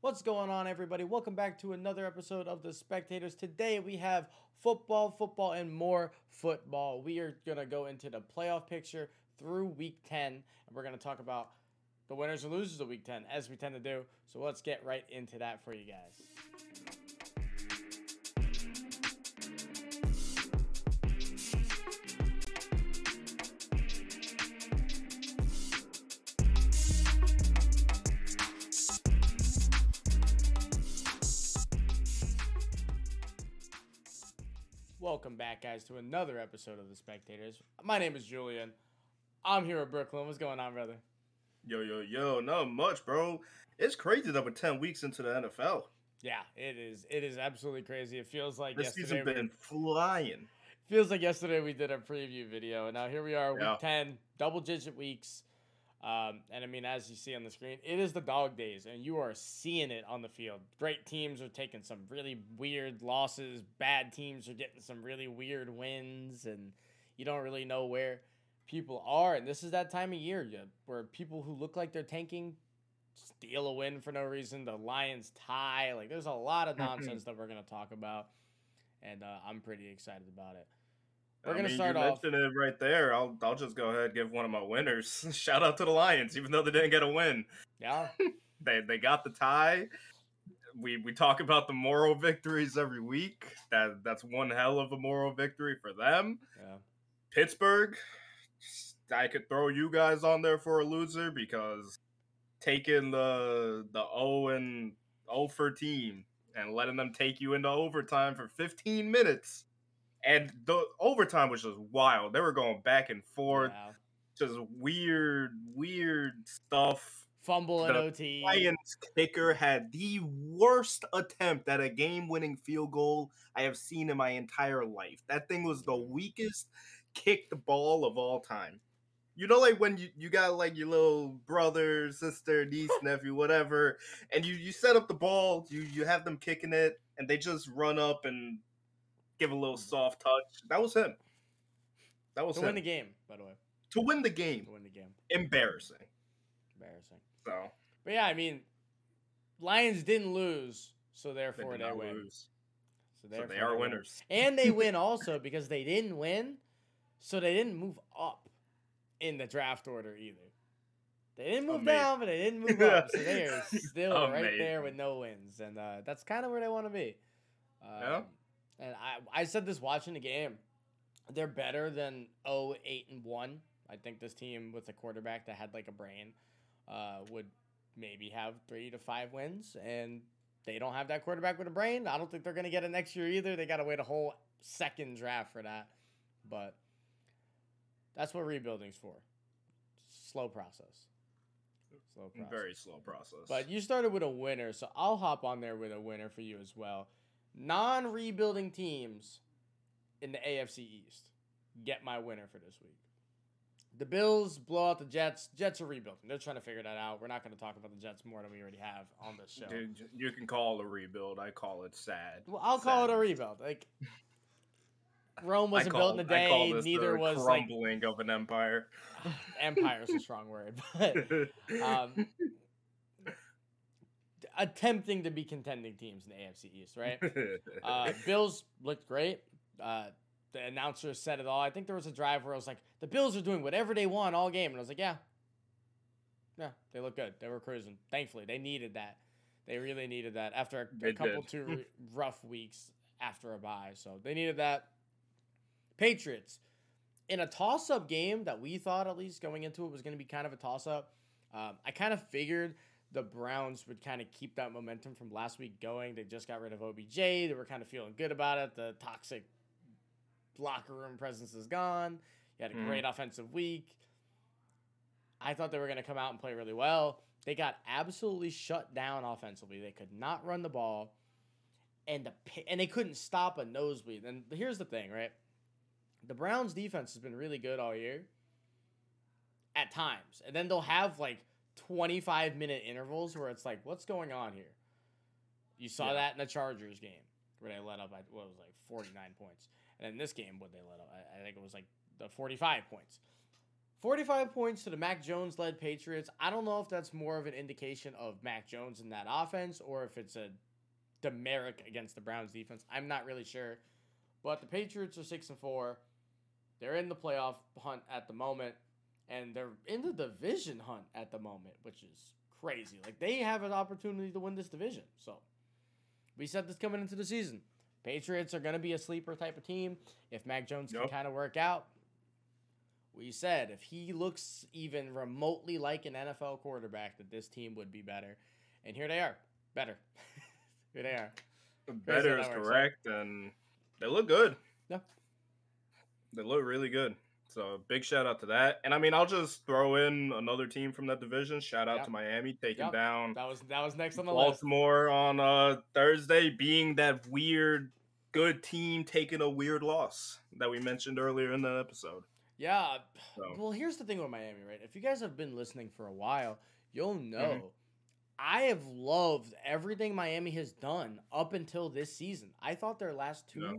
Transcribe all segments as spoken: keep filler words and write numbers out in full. What's going on, everybody? Welcome back to another episode of The Spectators. Today we have football, football, and more football. We are going to go into the playoff picture through Week ten, and we're going to talk about the winners and losers of Week ten, as we tend to do. So let's get right into that for you guys. Welcome back, guys, to another episode of The Spectators. My name is Julian. I'm here with Brooklyn. What's going on, brother? Yo, yo, yo. Not much, bro. It's crazy that we're ten weeks into the N F L. Yeah, it is. It is absolutely crazy. It feels like this yesterday. This season's been flying. Feels like yesterday we did a preview video, and now here we are, yeah. Week ten, double-digit weeks. Um, and, I mean, as you see on the screen, it is the dog days, and you are seeing it on the field. Great teams are taking some really weird losses. Bad teams are getting some really weird wins, and you don't really know where people are. And this is that time of year where people who look like they're tanking steal a win for no reason. The Lions tie. Like, there's a lot of nonsense that we're going to talk about, and uh, I'm pretty excited about it. We're I gonna mean, start you off. Mentioned it right there. I'll I'll just go ahead and give one of my winners. Shout out to the Lions, even though they didn't get a win. Yeah, they they got the tie. We we talk about the moral victories every week. That that's one hell of a moral victory for them. Yeah. Pittsburgh, I could throw you guys on there for a loser because taking the the oh and oh for team and letting them take you into overtime for fifteen minutes. And the overtime was just wild. They were going back and forth. Wow. Just weird, weird stuff. Fumble and O T. The Lions kicker had the worst attempt at a game-winning field goal I have seen in my entire life. That thing was the weakest kicked ball of all time. You know, like when you, you got like your little brother, sister, niece, nephew, whatever, and you, you set up the ball, you, you have them kicking it, and they just run up and give a little soft touch. That was him. That was to him. To win the game, by the way. To win the game. To win the game. Embarrassing. Embarrassing. So. But yeah, I mean, Lions didn't lose, so therefore they, they win. Lose. So, so they are they winners. Win. And they win also because they didn't win, so they didn't move up in the draft order either. They didn't move Amazing. down, but they didn't move up. So they are still Amazing. right there with no wins. And uh, that's kind of where they want to be. Um, yeah. And I, I said this watching the game. They're better than oh eight and one. I think this team with a quarterback that had like a brain uh, would maybe have three to five wins. And they don't have that quarterback with a brain. I don't think they're going to get it next year either. They got to wait a whole second draft for that. But that's what rebuilding's for. Slow process. Slow process. Very slow process. But you started with a winner, so I'll hop on there with a winner for you as well. Non-rebuilding teams in the A F C East get my winner for this week. The Bills blow out the Jets. Jets are rebuilding. They're trying to figure that out. We're not going to talk about the Jets more than we already have on this show. Dude, you can call it a rebuild. I call it sad. Well, I'll sad. call it a rebuild. Like Rome wasn't call, built in a day. Neither the was crumbling like, of an empire. Empire is a strong word, but um, attempting to be contending teams in the A F C East, right? uh, Bills looked great. Uh, the announcer said it all. I think there was a drive where I was like, the Bills are doing whatever they want all game. And I was like, yeah. Yeah, they look good. They were cruising. Thankfully, they needed that. They really needed that after a, a couple two re- rough weeks after a bye. So they needed that. Patriots, in a toss-up game that we thought, at least going into it, was going to be kind of a toss-up. Um, I kind of figured the Browns would kind of keep that momentum from last week going. They just got rid of O B J. They were kind of feeling good about it. The toxic locker room presence is gone. You had a mm. great offensive week. I thought they were going to come out and play really well. They got absolutely shut down offensively. They could not run the ball, and the and they couldn't stop a nosebleed. And here's the thing, right? The Browns defense has been really good all year at times. And then they'll have like twenty-five minute intervals where it's like, what's going on here? You saw yeah. that in the Chargers game where they let up, what well, was like forty-nine points. And in this game, what they let up, I think it was like the forty-five points. forty-five points to the Mac Jones-led Patriots. I don't know if that's more of an indication of Mac Jones in that offense or if it's a demerit against the Browns defense. I'm not really sure. But the Patriots are six and four. They're in the playoff hunt at the moment, and they're in the division hunt at the moment, which is crazy. Like, they have an opportunity to win this division. So, we said this coming into the season. Patriots are going to be a sleeper type of team if Mac Jones yep. can kind of work out. We said if he looks even remotely like an N F L quarterback, that this team would be better. And here they are. Better. Here they are. Better is correct, and they look good. Yeah. They look really good. So, big shout-out to that. And, I mean, I'll just throw in another team from that division. Shout-out yep. to Miami taking yep. down that was that was next on the Baltimore list. on uh, Thursday, being that weird, good team taking a weird loss that we mentioned earlier in the episode. Yeah. So. Well, here's the thing with Miami, right? If you guys have been listening for a while, you'll know mm-hmm. I have loved everything Miami has done up until this season. I thought their last two yeah.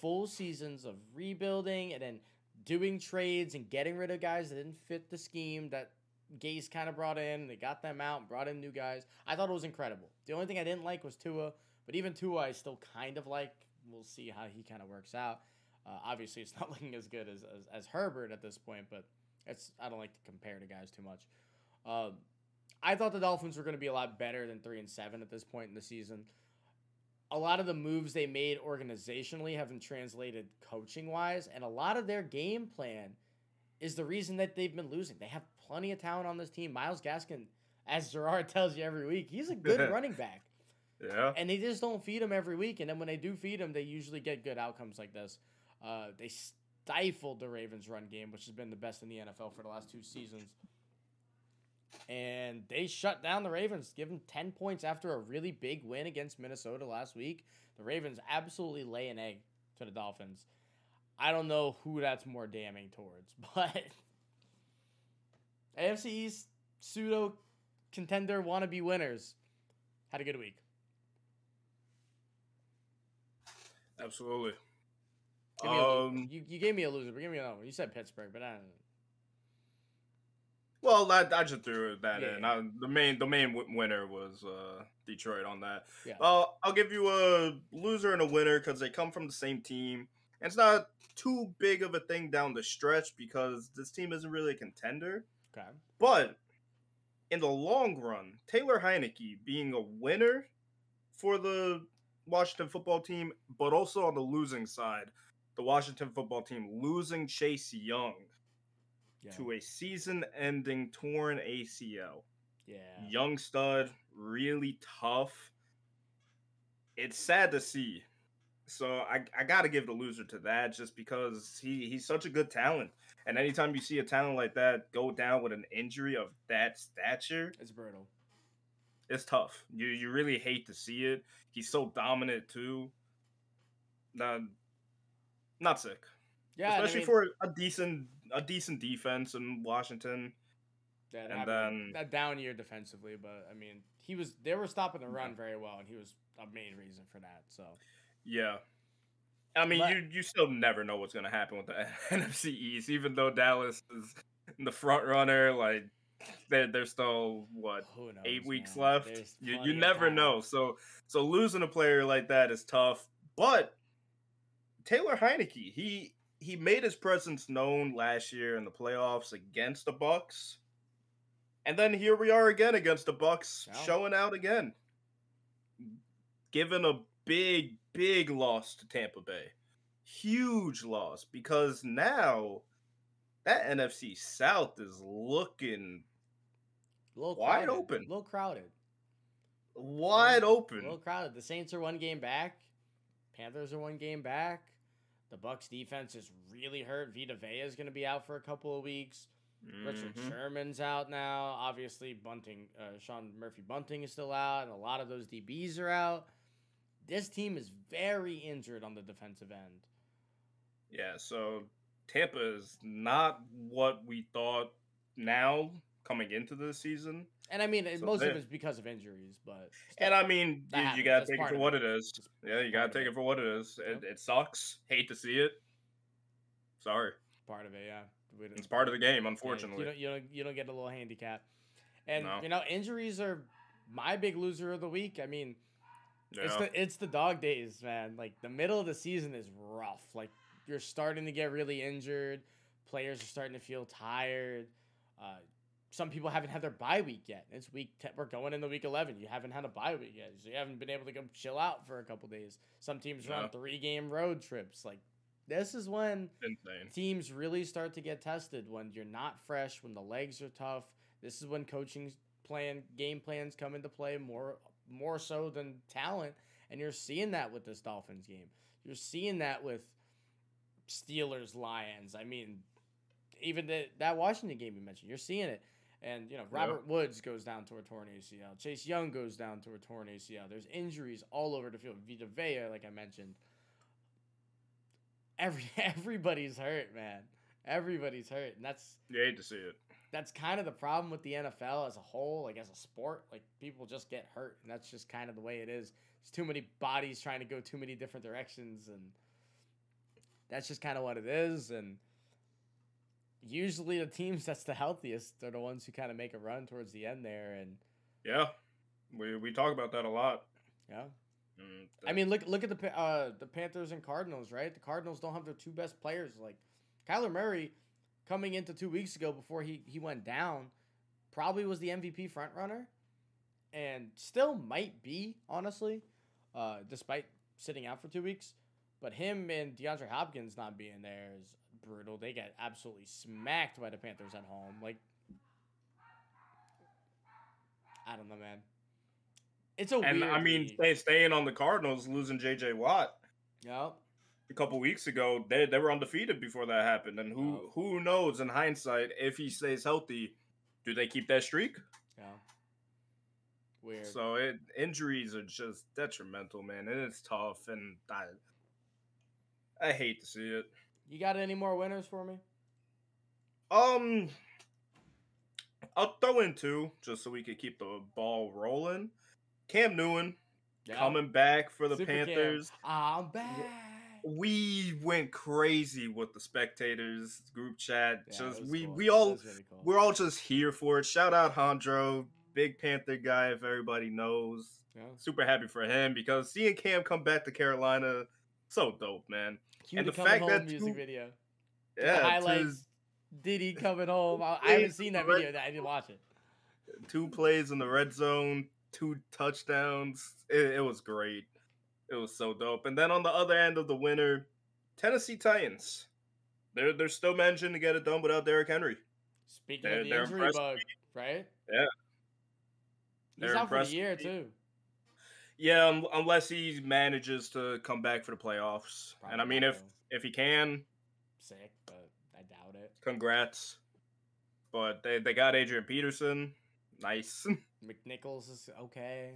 full seasons of rebuilding and then – doing trades and getting rid of guys that didn't fit the scheme that Gase kind of brought in. They got them out and brought in new guys. I thought it was incredible. The only thing I didn't like was Tua, but even Tua I still kind of like. We'll see how he kind of works out. Uh, obviously, it's not looking as good as, as as Herbert at this point, but it's I don't like to compare the guys too much. Um, I thought the Dolphins were going to be a lot better than three and seven at this point in the season. A lot of the moves they made organizationally haven't translated coaching-wise, and a lot of their game plan is the reason that they've been losing. They have plenty of talent on this team. Myles Gaskin, as Gerard tells you every week, he's a good running back. Yeah. And they just don't feed him every week, and then when they do feed him, they usually get good outcomes like this. Uh, they stifled the Ravens' run game, which has been the best in the N F L for the last two seasons. And they shut down the Ravens, give them ten points after a really big win against Minnesota last week. The Ravens absolutely lay an egg to the Dolphins. I don't know who that's more damning towards, but A F C East pseudo contender wannabe winners had a good week. Absolutely. Um, you, you gave me a loser, but give me another one. You said Pittsburgh, but I don't know. Well, I, I just threw that yeah, in. Yeah. I, the main the main w- winner was uh, Detroit on that. Yeah. Uh, I'll give you a loser and a winner because they come from the same team. And it's not too big of a thing down the stretch because this team isn't really a contender. Okay. But in the long run, Taylor Heineke being a winner for the Washington football team, but also on the losing side, the Washington football team losing Chase Young. Yeah. To a season-ending torn A C L. Yeah. Young stud, really tough. It's sad to see. So I, I got to give the loser to that just because he, he's such a good talent. And anytime you see a talent like that go down with an injury of that stature. It's brutal. It's tough. You you really hate to see it. He's so dominant, too. Not, not sick. Yeah, especially I mean, for a decent a decent defense in Washington. Yeah, and then that down year defensively, but I mean, he was they were stopping the run very well, and he was a main reason for that. So, yeah, I mean, but, you you still never know what's going to happen with the N F C East, even though Dallas is the front runner. Like they're, they're still what knows, eight weeks man. left. You you never time. know. So so losing a player like that is tough. But Taylor Heineke, he. He made his presence known last year in the playoffs against the Bucs. And then here we are again against the Bucs, oh. showing out again. Given a big, big loss to Tampa Bay. Huge loss because now that N F C South is looking wide crowded. open. A little crowded. Wide a little, open. A little crowded. The Saints are one game back. Panthers are one game back. The Bucs defense is really hurt. Vita Vea is going to be out for a couple of weeks. Mm-hmm. Richard Sherman's out now. Obviously, Bunting, uh, Sean Murphy Bunting is still out, and a lot of those D Bs are out. This team is very injured on the defensive end. Yeah, so Tampa is not what we thought now coming into the season. And, I mean, so most they, of it's because of injuries, but... Still, and, I mean, you, you got to take it for what it is. Yeah, you got to take it for what it is. It, it sucks. Hate to see it. Sorry. Part of it, yeah. We it's part of the game, unfortunately. You don't, you don't, you don't get a little handicap. And, no. you know, injuries are my big loser of the week. I mean, yeah. it's the it's the dog days, man. Like, the middle of the season is rough. Like, you're starting to get really injured. Players are starting to feel tired. Uh, some people haven't had their bye week yet. It's week ten, we're going into week eleven. You haven't had a bye week yet. So you haven't been able to go chill out for a couple days. Some teams yeah. are on three-game road trips. Like, this is when Insane. teams really start to get tested, when you're not fresh, when the legs are tough. This is when coaching plan, game plans come into play more more so than talent, and you're seeing that with this Dolphins game. You're seeing that with Steelers, Lions. I mean, even the, that Washington game you mentioned, you're seeing it. And, you know, Robert yep. Woods goes down to a torn A C L. Chase Young goes down to a torn A C L. There's injuries all over the field. Vita Vea, like I mentioned. Every everybody's hurt, man. Everybody's hurt, and that's you hate to see it. That's kind of the problem with the N F L as a whole, like as a sport. Like, people just get hurt, and that's just kind of the way it is. There's too many bodies trying to go too many different directions, and that's just kind of what it is. And usually the teams that's the healthiest are the ones who kind of make a run towards the end there. And yeah, we we talk about that a lot. Yeah. Mm, I mean, look look at the uh, the Panthers and Cardinals, right? The Cardinals don't have their two best players. Like, Kyler Murray, coming into two weeks ago before he, he went down, probably was the M V P front runner, and still might be, honestly, uh, despite sitting out for two weeks. But him and DeAndre Hopkins not being there is brutal. They got absolutely smacked by the Panthers at home. Like, I don't know, man. It's a and, weird. And I mean, league. staying on the Cardinals, losing J J Watt. Yep. A couple weeks ago, they they were undefeated before that happened. And who oh. who knows in hindsight, if he stays healthy, do they keep that streak? Yeah. Weird. So it, injuries are just detrimental, man. And it's tough. And I, I hate to see it. You got any more winners for me? Um, I'll throw in two just so we could keep the ball rolling. Cam Newton yeah. coming back for the Super Panthers. Cam. I'm back. We went crazy with the spectators group chat. Yeah, just we cool. we all really cool. we're all just here for it. Shout out Hondro, big Panther guy, if everybody knows. Yeah. Super happy for him, because seeing Cam come back to Carolina, so dope, man. Cute and the fact that music two, video, yeah, the highlights, Diddy coming home. I, I haven't seen that video. That I didn't watch it. Two plays in the red zone, two touchdowns. It, it was great. It was so dope. And then on the other end of the winner, Tennessee Titans. They're they're still managing to get it done without Derrick Henry. Speaking they're, of the injury bug, me. right? Yeah. He's they're out for the year, me. too. Yeah, um, unless he manages to come back for the playoffs. Probably and, I mean, if, if he can. Sick, but I doubt it. Congrats. But they, they got Adrian Peterson. Nice. McNichols is okay.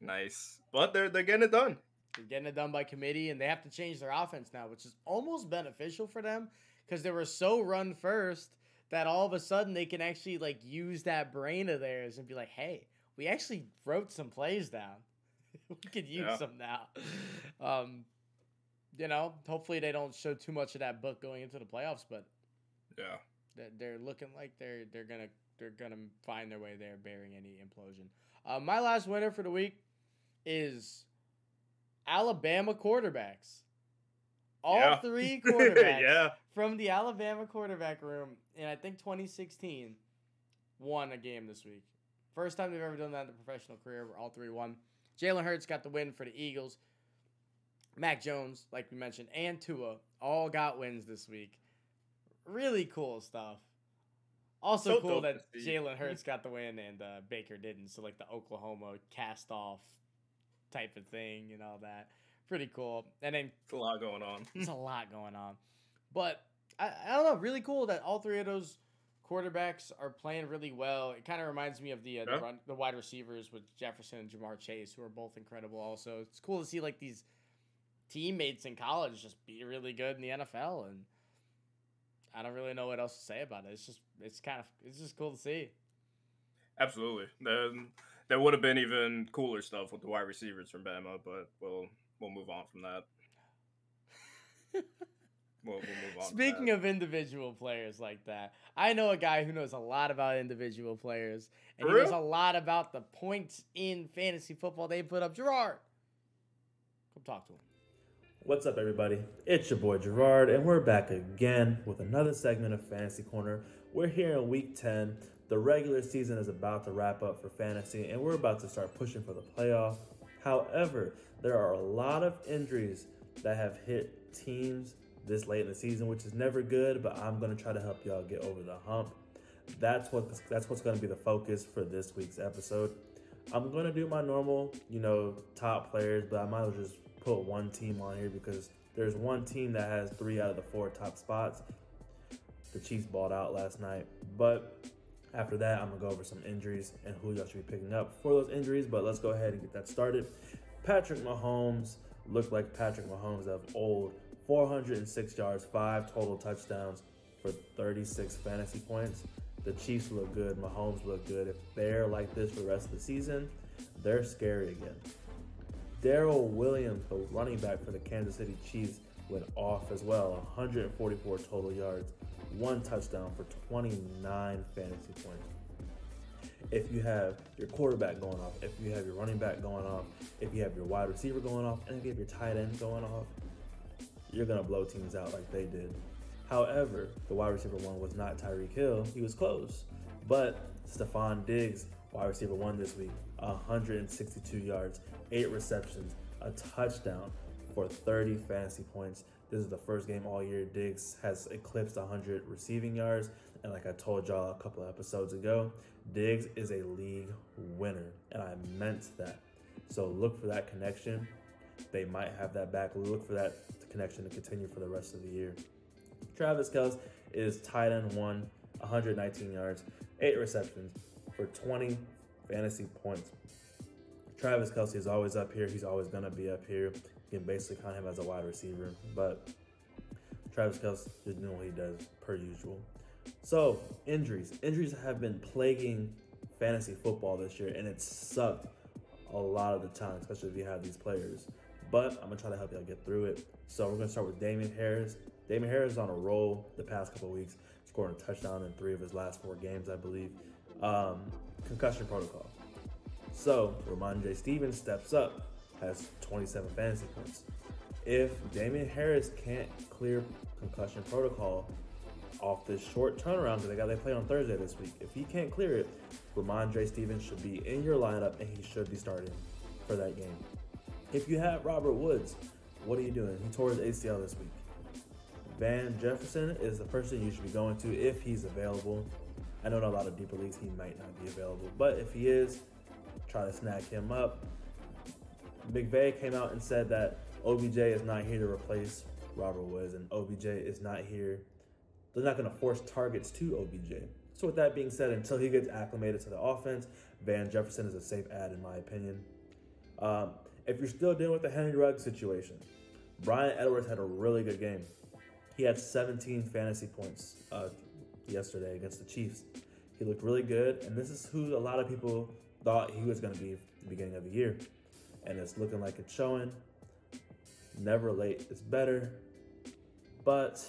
Nice. But they're they're getting it done. They're getting it done by committee, and they have to change their offense now, which is almost beneficial for them, because they were so run first that all of a sudden they can actually, like, use that brain of theirs and be like, hey, we actually wrote some plays down. We could use yeah. them now. Um, you know, hopefully they don't show too much of that book going into the playoffs, but yeah, they're looking like they're they're gonna they're gonna find their way there, bearing any implosion. Uh, my last winner for the week is Alabama quarterbacks. All yeah. three quarterbacks yeah. from the Alabama quarterback room in, I think, twenty sixteen won a game this week. First time they've ever done that in their professional career, where all three won. Jalen Hurts got the win for the Eagles. Mac Jones, like we mentioned, and Tua all got wins this week. Really cool stuff. Also so cool that Jalen Hurts got the win and uh, Baker didn't. So, like, the Oklahoma cast-off type of thing and all that. Pretty cool. And then it's a lot going on. It's a lot going on. But I, I don't know. Really cool that all three of those quarterbacks are playing really well. It kind of reminds me of the uh, yeah. the, run, the wide receivers with Jefferson and Jamar Chase, who are both incredible. Also, it's cool to see, like, these teammates in college just be really good in the N F L. And I don't really know what else to say about it. It's just it's kind of it's just cool to see. Absolutely. Um, there would have been even cooler stuff with the wide receivers from Bama, but we'll we'll move on from that. we'll, we'll move on. Speaking of individual players like that, I know a guy who knows a lot about individual players, and For he real? knows a lot about the points in fantasy football they put up. Gerard, come talk to him. What's up, everybody? It's your boy Gerard, and we're back again with another segment of Fantasy Corner. We're here in week ten. The regular season is about to wrap up for fantasy, and we're about to start pushing for the playoff. However, there are a lot of injuries that have hit teams this late in the season, which is never good, but I'm going to try to help y'all get over the hump. That's what that's what's going to be the focus for this week's episode. I'm going to do my normal, you know, top players, but I might as well just put one team on here because there's one team that has three out of the four top spots. The Chiefs balled out last night, but after that, I'm going to go over some injuries and who y'all should be picking up for those injuries, but let's go ahead and get that started. Patrick Mahomes looked like Patrick Mahomes of old. four hundred six yards, five total touchdowns for thirty-six fantasy points. The Chiefs look good. Mahomes look good. If they're like this for the rest of the season, they're scary again. Darrell Williams, the running back for the Kansas City Chiefs, went off as well. one hundred forty-four total yards, one touchdown for twenty-nine fantasy points. If you have your quarterback going off, if you have your running back going off, if you have your wide receiver going off, and if you have your tight end going off, you're going to blow teams out like they did. However, the wide receiver one was not Tyreek Hill. He was close. But Stephon Diggs, wide receiver one this week, one hundred sixty-two yards, eight receptions, a touchdown for thirty fantasy points. This is the first game all year Diggs has eclipsed one hundred receiving yards. And like I told y'all a couple of episodes ago, Diggs is a league winner. And I meant that. So look for that connection. They might have that back. Look for that connection to continue for the rest of the year. Travis Kelce is tight end one, one hundred nineteen yards, eight receptions for twenty fantasy points. Travis Kelce is always up here. He's always going to be up here. You can basically count him as a wide receiver, but Travis Kelce is doing what he does per usual. So injuries. Injuries have been plaguing fantasy football this year, and it sucked a lot of the time, especially if you have these players. But I'm going to try to help y'all get through it. So we're going to start with Damian Harris. Damian Harris is on a roll the past couple of weeks, scoring a touchdown in three of his last four games, I believe. Um, concussion protocol. So Ramondre Stevens steps up, has twenty-seven fantasy points. If Damian Harris can't clear concussion protocol off this short turnaround, because they got they play on Thursday this week, if he can't clear it, Ramondre Stevens should be in your lineup and he should be starting for that game. If you have Robert Woods, what are you doing? He tore his A C L this week. Van Jefferson is the person you should be going to if he's available. I know in a lot of deeper leagues he might not be available, but if he is, try to snag him up. McVay came out and said that O B J is not here to replace Robert Woods, and O B J is not here. They're not going to force targets to O B J. So with that being said, until he gets acclimated to the offense, Van Jefferson is a safe add in my opinion. Um, if you're still dealing with the Henry Ruggs situation, Bryan Edwards had a really good game. He had seventeen fantasy points uh, yesterday against the Chiefs. He looked really good, and this is who a lot of people thought he was going to be at the beginning of the year. And it's looking like it's showing. Never late is better, but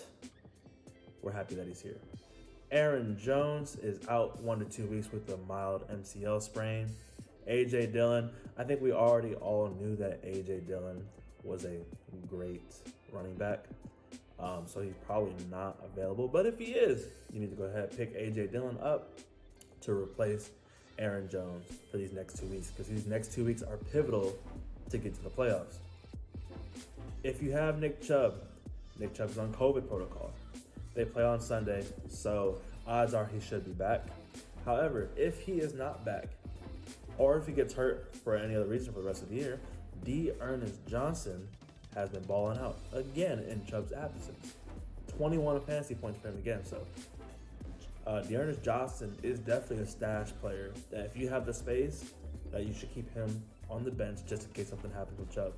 we're happy that he's here. Aaron Jones is out one to two weeks with a mild M C L sprain. A J Dillon, I think we already all knew that A J Dillon was a great running back. Um, so he's probably not available, but if he is, you need to go ahead and pick A J Dillon up to replace Aaron Jones for these next two weeks because these next two weeks are pivotal to get to the playoffs. If you have Nick Chubb, Nick Chubb's on COVID protocol. They play on Sunday, so odds are he should be back. However, if he is not back, or if he gets hurt for any other reason for the rest of the year, D. Ernest Johnson has been balling out again in Chubb's absence. twenty-one fantasy points for him again, so Uh, Dearness Johnson is definitely a stash player that if you have the space, that uh, you should keep him on the bench just in case something happens with Chubb.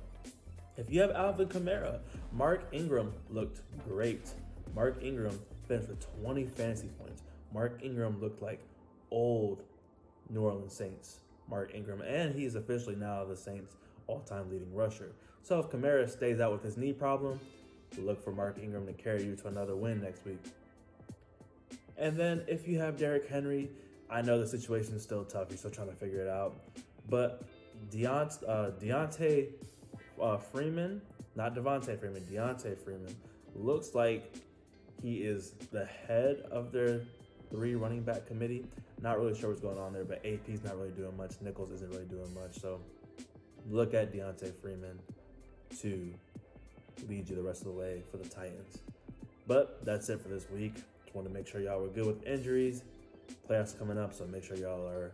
If you have Alvin Kamara, Mark Ingram looked great. Mark Ingram finished with twenty fantasy points. Mark Ingram looked like old New Orleans Saints Mark Ingram, and he's officially now the Saints' all-time leading rusher. So if Kamara stays out with his knee problem, So look for Mark Ingram to carry you to another win next week. And then if you have Derrick Henry, I know the situation is still tough. You're still trying to figure it out. But Deont- uh, Deontay uh, Freeman, not Devontae Freeman, Deontay Freeman, looks like he is the head of their three running back committee. Not really sure what's going on there, but A P's not really doing much. Nichols isn't really doing much. So look at Deontay Freeman to lead you the rest of the way for the Titans. But that's it for this week. Just wanted to make sure y'all were good with injuries. Playoffs coming up, so make sure y'all are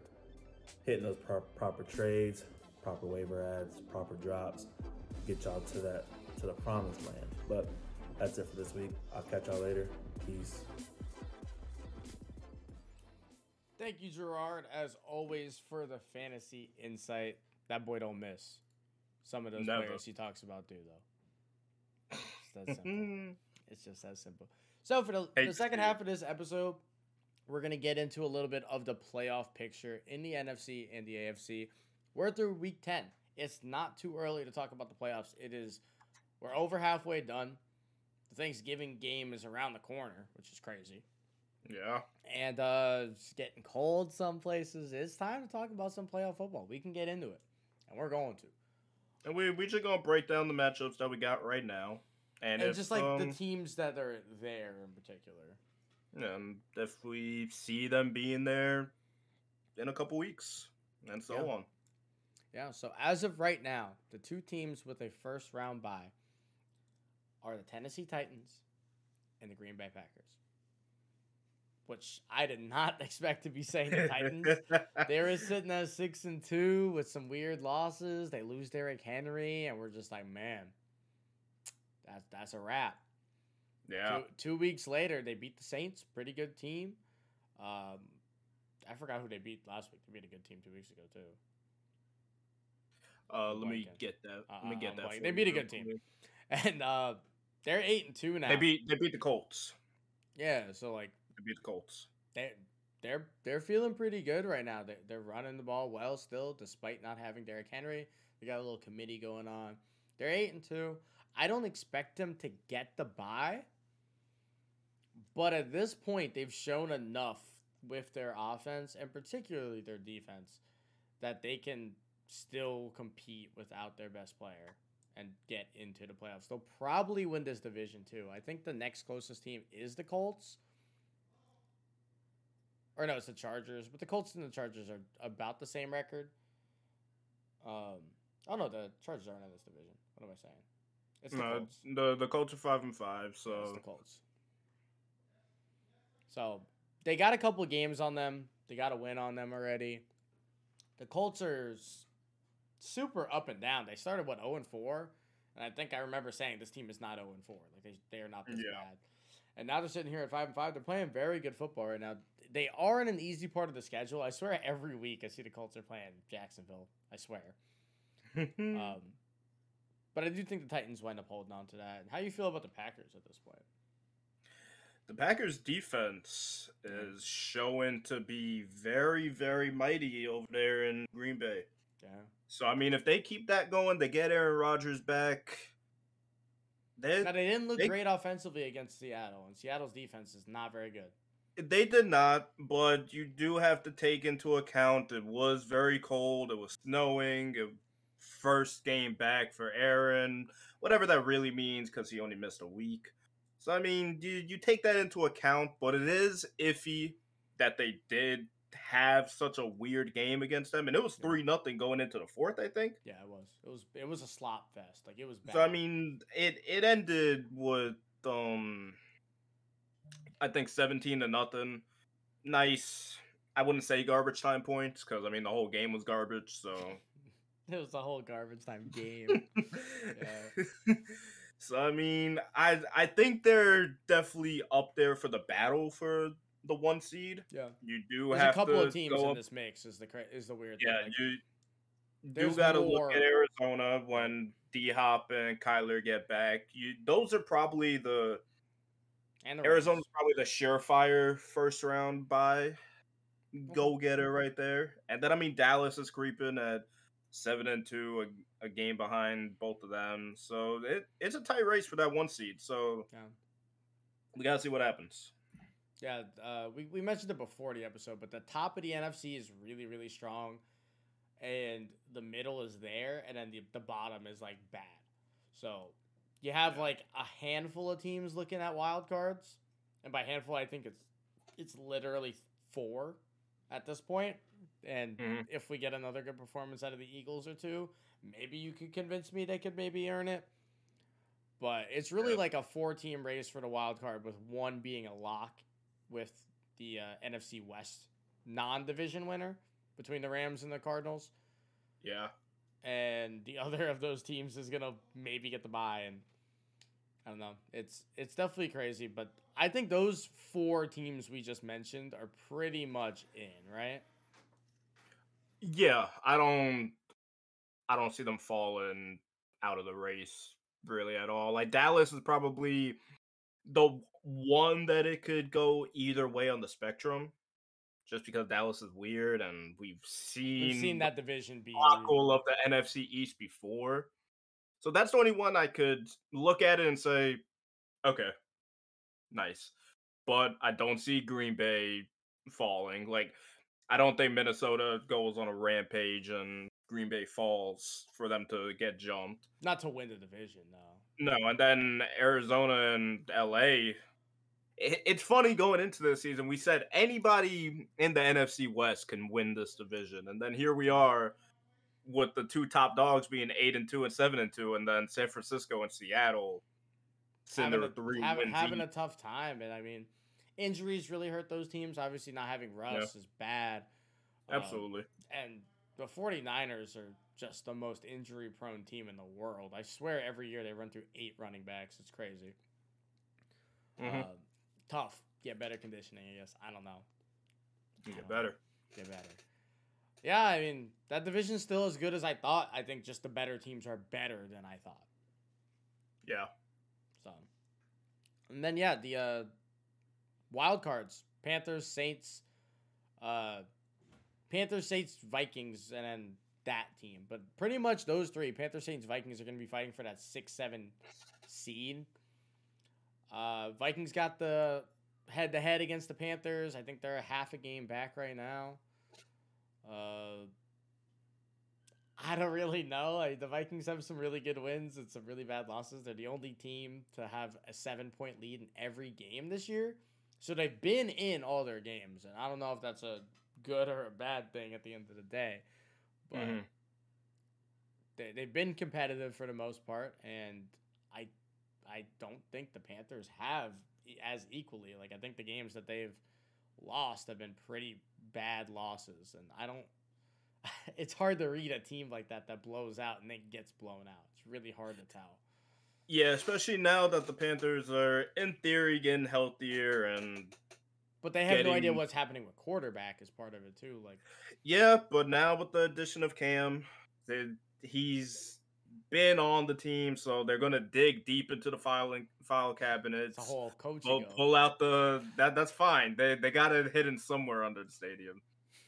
hitting those pro- proper trades, proper waiver ads, proper drops. Get y'all to that to the promised land. But that's it for this week. I'll catch y'all later. Peace. Thank you, Gerard, as always, for the fantasy insight. That boy don't miss. Some of those Never. players he talks about do, though. It's that simple. It's just that simple. So for the, the second half of this episode, we're going to get into a little bit of the playoff picture in the N F C and the A F C. We're through week ten. It's not too early to talk about the playoffs. It is, we're over halfway done. The Thanksgiving game is around the corner, which is crazy. Yeah. And uh, it's getting cold some places. It's time to talk about some playoff football. We can get into it, and we're going to. And we we just going to break down the matchups that we got right now. And, and if, just like um, the teams that are there in particular. And if we see them being there in a couple weeks and so yeah. on. Yeah, so as of right now, the two teams with a first round bye are the Tennessee Titans and the Green Bay Packers. Which I did not expect to be saying the Titans. They were sitting at six and two with some weird losses. They lose Derrick Henry, and we're just like, man, that's that's a wrap. Yeah. Two, two weeks later, they beat the Saints, pretty good team. Um, I forgot who they beat last week. They beat a good team two weeks ago too. Uh, let me get that. Let me get that. They beat a good team, and uh, they're eight and two now. They beat they beat the Colts. Yeah, so like. To beat the Colts. They they're they're feeling pretty good right now. They're, they're running the ball well still, despite not having Derrick Henry. They got a little committee going on. They're eight and two. I don't expect them to get the bye, but at this point, they've shown enough with their offense and particularly their defense that they can still compete without their best player and get into the playoffs. They'll probably win this division too. I think the next closest team is the Colts. Or no, it's the Chargers. But the Colts and the Chargers are about the same record. Um, oh, no, the Chargers aren't in this division. What am I saying? It's the no, Colts. The, the Colts are five and five, so... It's the Colts. So, they got a couple of games on them. They got a win on them already. The Colts are super up and down. They started, what, oh and four? And I think I remember saying this team is not oh and four. Like, they, they are not this yeah. bad. And now they're sitting here at five and five. They're playing very good football right now. They are in an easy part of the schedule. I swear every week I see the Colts are playing Jacksonville. I swear. um, but I do think the Titans wind up holding on to that. And how do you feel about the Packers at this point? The Packers' defense is showing to be very, very mighty over there in Green Bay. Yeah. So, I mean, if they keep that going, they get Aaron Rodgers back. They, now, they didn't look they, great offensively against Seattle, and Seattle's defense is not very good. They did not, but you do have to take into account it was very cold, it was snowing, it, first game back for Aaron, whatever that really means because he only missed a week. So, I mean, you, you take that into account, but it is iffy that they did have such a weird game against them, and it was three nothing going into the fourth. I think. Yeah, it was. It was. It was a slop fest. Like it was bad. So I mean, it it ended with um, I think seventeen to nothing. Nice. I wouldn't say garbage time points because I mean the whole game was garbage. So it was a whole garbage time game. yeah. So I mean, I I think they're definitely up there for the battle for. The one seed, yeah. You do there's have a couple to of teams in this mix. Is the is the weird yeah, thing? Yeah, like, you do got to look at Arizona when D Hop and Kyler get back. You those are probably the and the Arizona's Rams. Probably the surefire first round bye go getter right there. And then I mean Dallas is creeping at seven and two, a, a game behind both of them. So it, it's a tight race for that one seed. So yeah. we got to see what happens. Yeah, uh, we, we mentioned it before the episode, but the top of the N F C is really, really strong. And the middle is there, and then the, the bottom is, like, bad. So you have, like, a handful of teams looking at wild cards. And by handful, I think it's it's literally four at this point. And mm-hmm. if we get another good performance out of the Eagles or two, maybe you could convince me they could maybe earn it. But it's really yeah. like a four-team race for the wild card, with one being a lock with the uh, N F C West non-division winner between the Rams and the Cardinals. Yeah. And the other of those teams is going to maybe get the bye. And I don't know. It's it's definitely crazy. But I think those four teams we just mentioned are pretty much in, right? Yeah. I don't I don't see them falling out of the race really at all. Like, Dallas is probably the one that it could go either way on the spectrum. Just because Dallas is weird, and we've seen we've seen that division be buckle of the N F C East before, so that's the only one I could look at it and say, okay, nice. But I don't see Green Bay falling. Like, I don't think Minnesota goes on a rampage and Green Bay falls for them to get jumped. Not to win the division, no. No, and then Arizona and L A. It's funny going into this season, we said anybody in the N F C West can win this division. And then here we are with the two top dogs being eight and two and seven and two. And then San Francisco and Seattle sitting there with three wins. Having a tough time. And I mean, injuries really hurt those teams. Obviously, not having Russ yeah. is bad. Absolutely. Um, and the 49ers are just the most injury prone team in the world. I swear every year they run through eight running backs. It's crazy. Mm-hmm. Uh, Tough. Get better conditioning, I guess. I don't know. I don't Get better. Know. Get better. Yeah, I mean, that division's still as good as I thought. I think just the better teams are better than I thought. Yeah. So. And then, yeah, the uh, wild cards. Panthers, Saints. Uh, Panthers, Saints, Vikings, and then that team. But pretty much those three, Panthers, Saints, Vikings, are going to be fighting for that six seven seed. Uh, Vikings got the head-to-head against the Panthers. I think they're a half a game back right now. Uh, I don't really know. I, the Vikings have some really good wins and some really bad losses. They're the only team to have a seven-point lead in every game this year. So they've been in all their games, and I don't know if that's a good or a bad thing at the end of the day. But mm-hmm. they, they've been competitive for the most part, and I I don't think the Panthers have as equally. Like, I think the games that they've lost have been pretty bad losses. And I don't, it's hard to read a team like that that blows out and then gets blown out. It's really hard to tell. Yeah, especially now that the Panthers are, in theory, getting healthier and. But they have getting... no idea what's happening with quarterback as part of it, too. Like, yeah, but now with the addition of Cam, they, he's. been on the team, so they're gonna dig deep into the filing file cabinets. It's a whole coaching. Pull out the that that's fine. They they got it hidden somewhere under the stadium,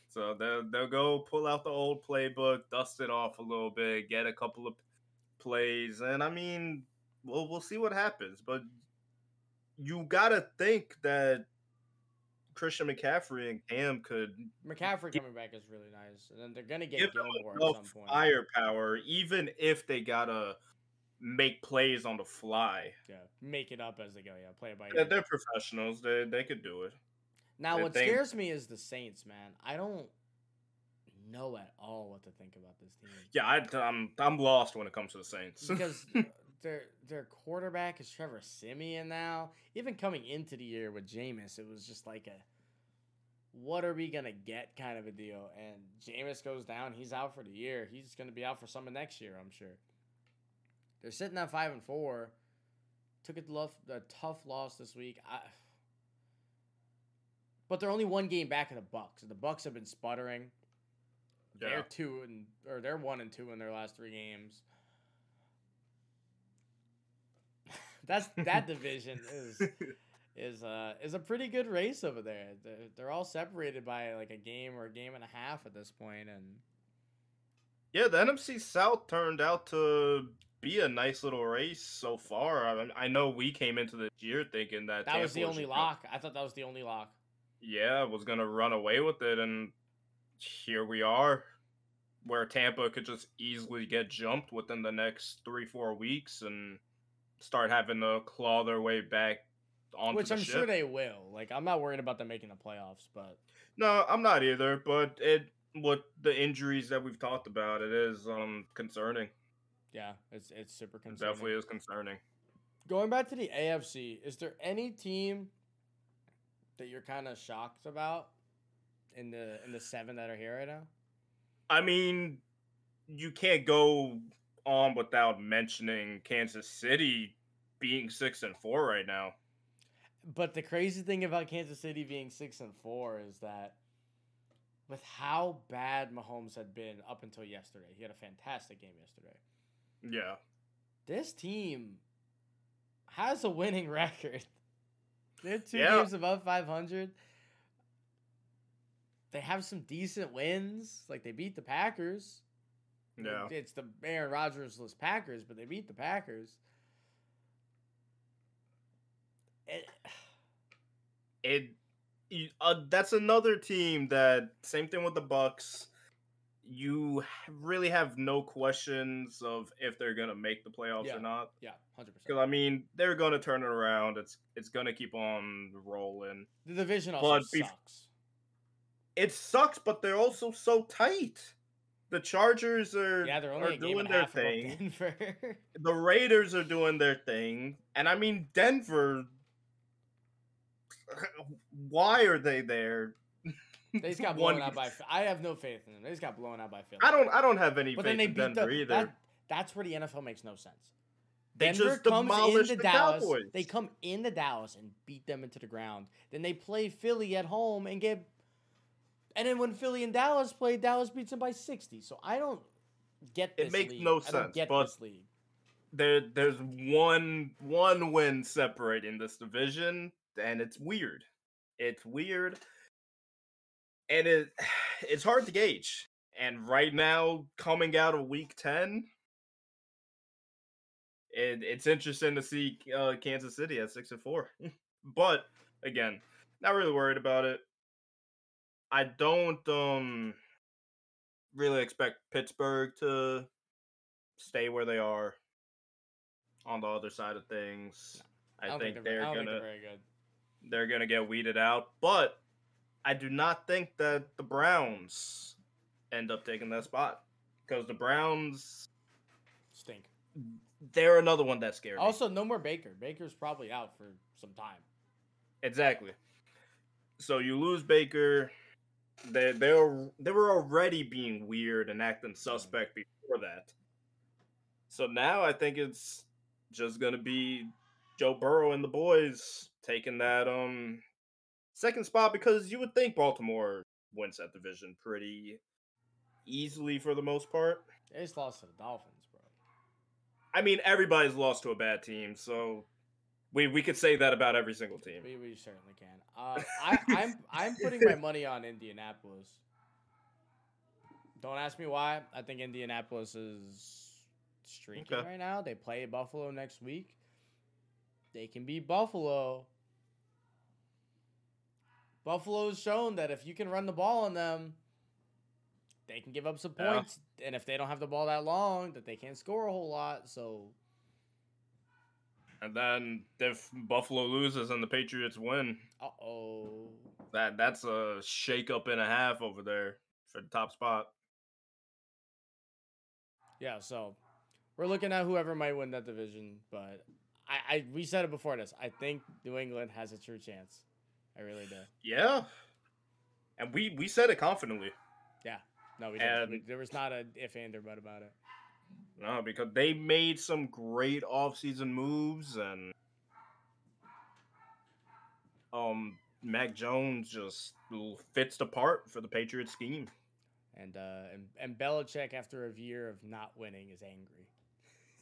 so they'll they'll go pull out the old playbook, dust it off a little bit, get a couple of plays, and I mean, we'll we'll see what happens. But you gotta think that Christian McCaffrey and Cam could. McCaffrey coming back is really nice, and then they're gonna get Gilmore at some point. Firepower, even if they gotta make plays on the fly. Yeah, make it up as they go. Yeah, play it by. Yeah, they're professionals. They they could do it. Now, what scares me is the Saints, man. I don't know at all what to think about this team. Yeah, I, I'm I'm lost when it comes to the Saints because their their quarterback is Trevor Siemian now. Even coming into the year with Jameis, it was just like a what are we gonna get kind of a deal. And Jameis goes down, he's out for the year. He's gonna be out for some of next year, I'm sure. They're sitting at five and four. Took a, a tough loss this week. I, but they're only one game back of the Bucks. The Bucks have been sputtering. Yeah. They're two and or they're one and two in their last three games. That's that division is is uh is a pretty good race over there. They're, they're all separated by like a game or a game and a half at this point, and Yeah, the N F C South turned out to be a nice little race so far. I mean, I know we came into the year thinking that... That Tampa was the only lock. Go. I thought that was the only lock. Yeah, I was going to run away with it, and here we are, where Tampa could just easily get jumped within the next three, four weeks and start having to claw their way back onto Which the I'm ship. Sure they will. Like, I'm not worried about them making the playoffs, but... No, I'm not either, but it... What the injuries that we've talked about, it is um concerning. Yeah, it's it's super concerning. It definitely is concerning. Going back to the A F C, is there any team that you're kind of shocked about in the in the seven that are here right now? I mean, you can't go on without mentioning Kansas City being six and four right now. But the crazy thing about Kansas City being six and four is that, with how bad Mahomes had been up until yesterday. He had a fantastic game yesterday. Yeah. This team has a winning record. They're two yeah. games above five hundred. They have some decent wins. Like, they beat the Packers. Yeah. It's the Aaron Rodgers-less Packers, but they beat the Packers. It... it Uh, that's another team that, same thing with the Bucks. You really have no questions of if they're going to make the playoffs yeah, or not. Yeah, one hundred percent. Because, I mean, they're going to turn it around. It's it's going to keep on rolling. The division also but sucks. Be- it sucks, but they're also so tight. The Chargers are, yeah, are doing their thing. The Raiders are doing their thing. And, I mean, Denver... Why are they there? They just got blown out by... I have no faith in them. They just got blown out by Philly. I don't I don't have any but faith in Denver the, either. That, that's where the N F L makes no sense. They Denver just demolished the Dallas, Cowboys. They come into Dallas and beat them into the ground. Then they play Philly at home and get... And then when Philly and Dallas play, Dallas beats them by sixty. So I don't get this It makes league. no sense. I don't get but this league. There, there's one, one win separating this division... And it's weird. It's weird. And it it's hard to gauge. And right now, coming out of week ten, it, it's interesting to see uh, Kansas City at six and four. But, again, not really worried about it. I don't um really expect Pittsburgh to stay where they are on the other side of things. I, I think, think they're, they're going to... They're going to get weeded out, but I do not think that the Browns end up taking that spot because the Browns stink. They're another one that scares me. Also, no more Baker. Baker's probably out for some time. Exactly. So you lose Baker. They they were, they were already being weird and acting suspect before that. So now I think it's just going to be Joe Burrow and the boys taking that um second spot because you would think Baltimore wins that division pretty easily for the most part. They just lost to the Dolphins, bro. I mean, everybody's lost to a bad team, so we we could say that about every single team. We, we certainly can. Uh, I, I'm I'm putting my money on Indianapolis. Don't ask me why. I think Indianapolis is streaking okay. right now. They play Buffalo next week. They can beat Buffalo. Buffalo's shown that if you can run the ball on them, they can give up some points. Yeah. And if they don't have the ball that long, that they can't score a whole lot. So, and then if Buffalo loses and the Patriots win, uh oh, that that's a shakeup and a half over there for the top spot. Yeah, so we're looking at whoever might win that division, but. I, I we said it before this. I think New England has a true chance. I really do. Yeah, and we, we said it confidently. Yeah, no, we didn't. We, there was not a if and or but about it. No, because they made some great offseason moves, and um, Mac Jones just fits the part for the Patriots scheme. And uh, and and Belichick, after a year of not winning, is angry.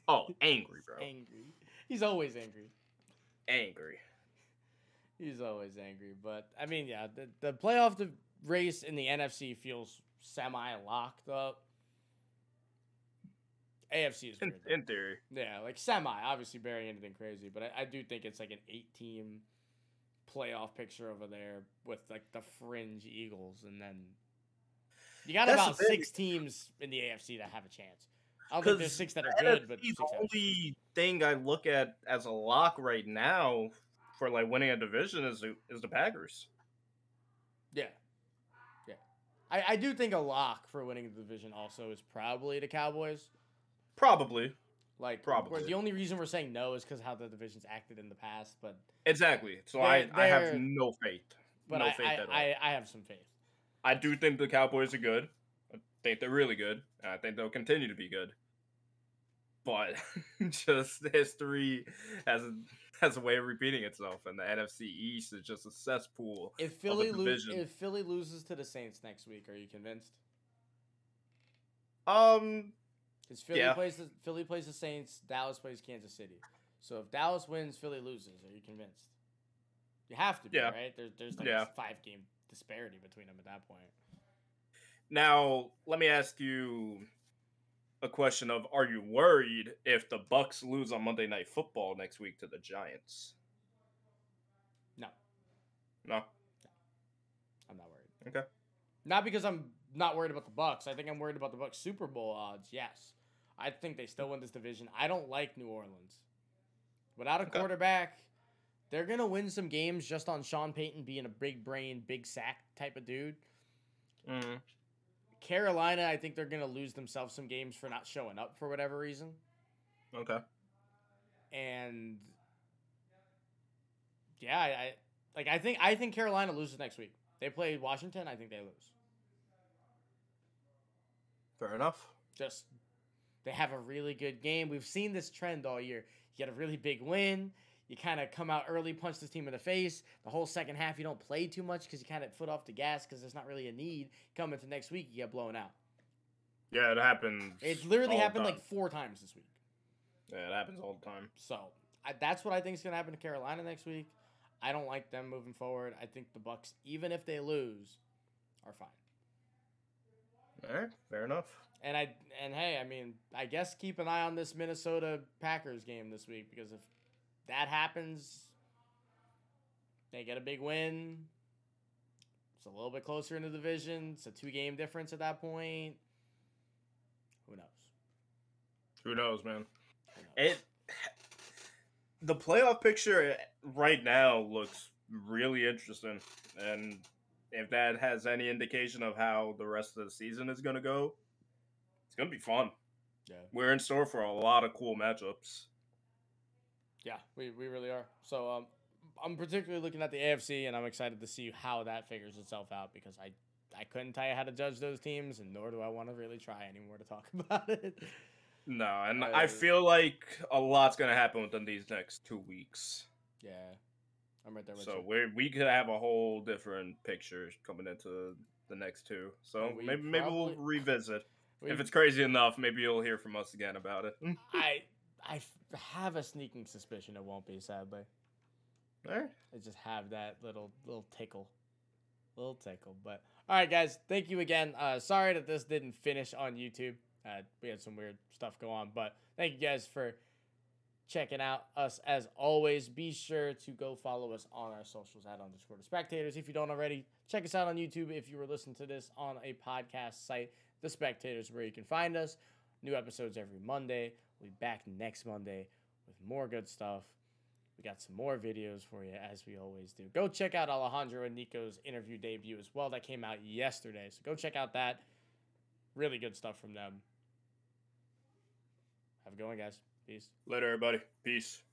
Oh, angry, bro. Angry. He's always angry. Angry. He's always angry. But, I mean, yeah, the, the playoff the race in the N F C feels semi-locked up. A F C is weird. In, in theory. Yeah, like semi. Obviously, barring anything crazy. But I, I do think it's like an eight-team playoff picture over there with like the fringe Eagles. And then you got That's about six teams in the A F C that have a chance. I don't think there's six that are good, but the only thing I look at as a lock right now for like winning a division is the, is the Packers. Yeah, yeah. I, I do think a lock for winning the division also is probably the Cowboys. Probably. Like probably. The only reason we're saying no is because how the division's acted in the past, but exactly. So I, I have no faith. But no I, faith I, at all. I, I have some faith. I do think the Cowboys are good. I think they're really good, and I think they'll continue to be good. But just history has a, has a way of repeating itself, and the N F C East is just a cesspool. If Philly loses, if Philly loses to the Saints next week, are you convinced? Um, because Philly yeah. plays the, Philly plays the Saints, Dallas plays Kansas City. So if Dallas wins, Philly loses. Are you convinced? You have to be, yeah. right? There, there's like yeah. a five game disparity between them at that point. Now, let me ask you a question of, are you worried if the Bucks lose on Monday Night Football next week to the Giants? No. No? No. I'm not worried. Okay. Not because I'm not worried about the Bucks. I think I'm worried about the Bucks Super Bowl odds, yes. I think they still win this division. I don't like New Orleans. Without a okay. quarterback, they're going to win some games just on Sean Payton being a big brain, big sack type of dude. Mm-hmm. Carolina, I think they're going to lose themselves some games for not showing up for whatever reason. Okay. And yeah, I, I like I think I think Carolina loses next week. They play Washington, I think they lose. Fair enough. Just they have a really good game. We've seen this trend all year. You get a really big win, you kind of come out early, punch this team in the face. The whole second half, you don't play too much because you kind of foot off the gas because there's not really a need. Coming to next week, you get blown out. Yeah, it happens. It literally happened like four times this week. Yeah, it happens all the time. So I, that's what I think is going to happen to Carolina next week. I don't like them moving forward. I think the Bucks, even if they lose, are fine. All right, fair enough. And I and hey, I mean, I guess keep an eye on this Minnesota Packers game this week because if that happens, they get a big win. It's a little bit closer in the division. It's a two-game difference at that point. Who knows? Who knows, man? Who knows? It the playoff picture right now looks really interesting. And if that has any indication of how the rest of the season is going to go, it's going to be fun. Yeah, we're in store for a lot of cool matchups. Yeah, we, we really are. So um, I'm particularly looking at the A F C, and I'm excited to see how that figures itself out because I, I couldn't tell you how to judge those teams, and nor do I want to really try anymore to talk about it. No, and uh, I feel like a lot's going to happen within these next two weeks. Yeah, I'm right there with so you. So we we could have a whole different picture coming into the next two. So maybe probably, maybe we'll revisit. We, if it's crazy enough, maybe you'll hear from us again about it. I... I have a sneaking suspicion it won't be, sadly. All right. I just have that little little tickle. Little tickle. But all right, guys, thank you again. Uh, sorry that this didn't finish on YouTube. Uh, we had some weird stuff go on. But thank you guys for checking out us as always. Be sure to go follow us on our socials at underscore the spectators. If you don't already, check us out on YouTube. If you were listening to this on a podcast site, the spectators where you can find us. New episodes every Monday. We'll be back next Monday with more good stuff. We got some more videos for you, as we always do. Go check out Alejandro and Nico's interview debut as well. That came out yesterday, so go check out that. Really good stuff from them. Have a good one, guys. Peace. Later, everybody. Peace.